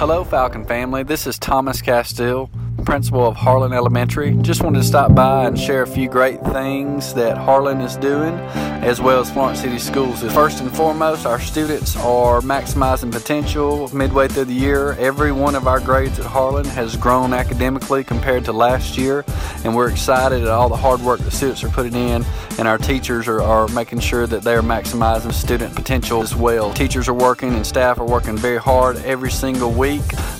Hello, Falcon family. This is Thomas Castile, principal of Harlan Elementary. Just wanted to stop by and share a few great things that Harlan is doing, as well as Florence City Schools. First and foremost, our students are maximizing potential midway through the year. Every one of our grades at Harlan has grown academically compared to last year, and we're excited at all the hard work the students are putting in, and our teachers are making sure that they are maximizing student potential as well. Teachers are working and staff are working very hard every single week.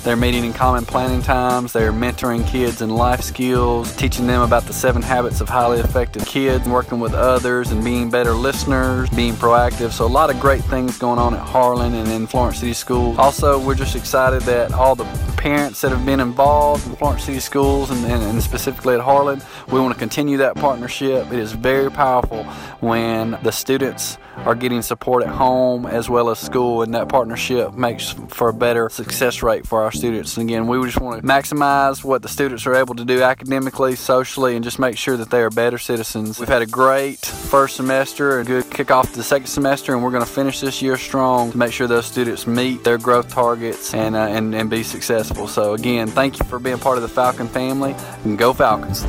They're meeting in common planning times, they're mentoring kids in life skills, teaching them about the 7 Habits of Highly Effective Kids, working with others and being better listeners, being proactive. So a lot of great things going on at Harlan and in Florence City Schools. Also, we're just excited that all the parents that have been involved in Florence City Schools and specifically at Harlan, we want to continue that partnership. It is very powerful when the students are getting support at home as well as school, and that partnership makes for a better success rate for our students. And again, we just want to maximize what the students are able to do academically, socially, and just make sure that they are better citizens. We've had a great first semester, a good kickoff to the second semester, and we're going to finish this year strong to make sure those students meet their growth targets and be successful. So again, thank you for being part of the Falcon family, and go Falcons.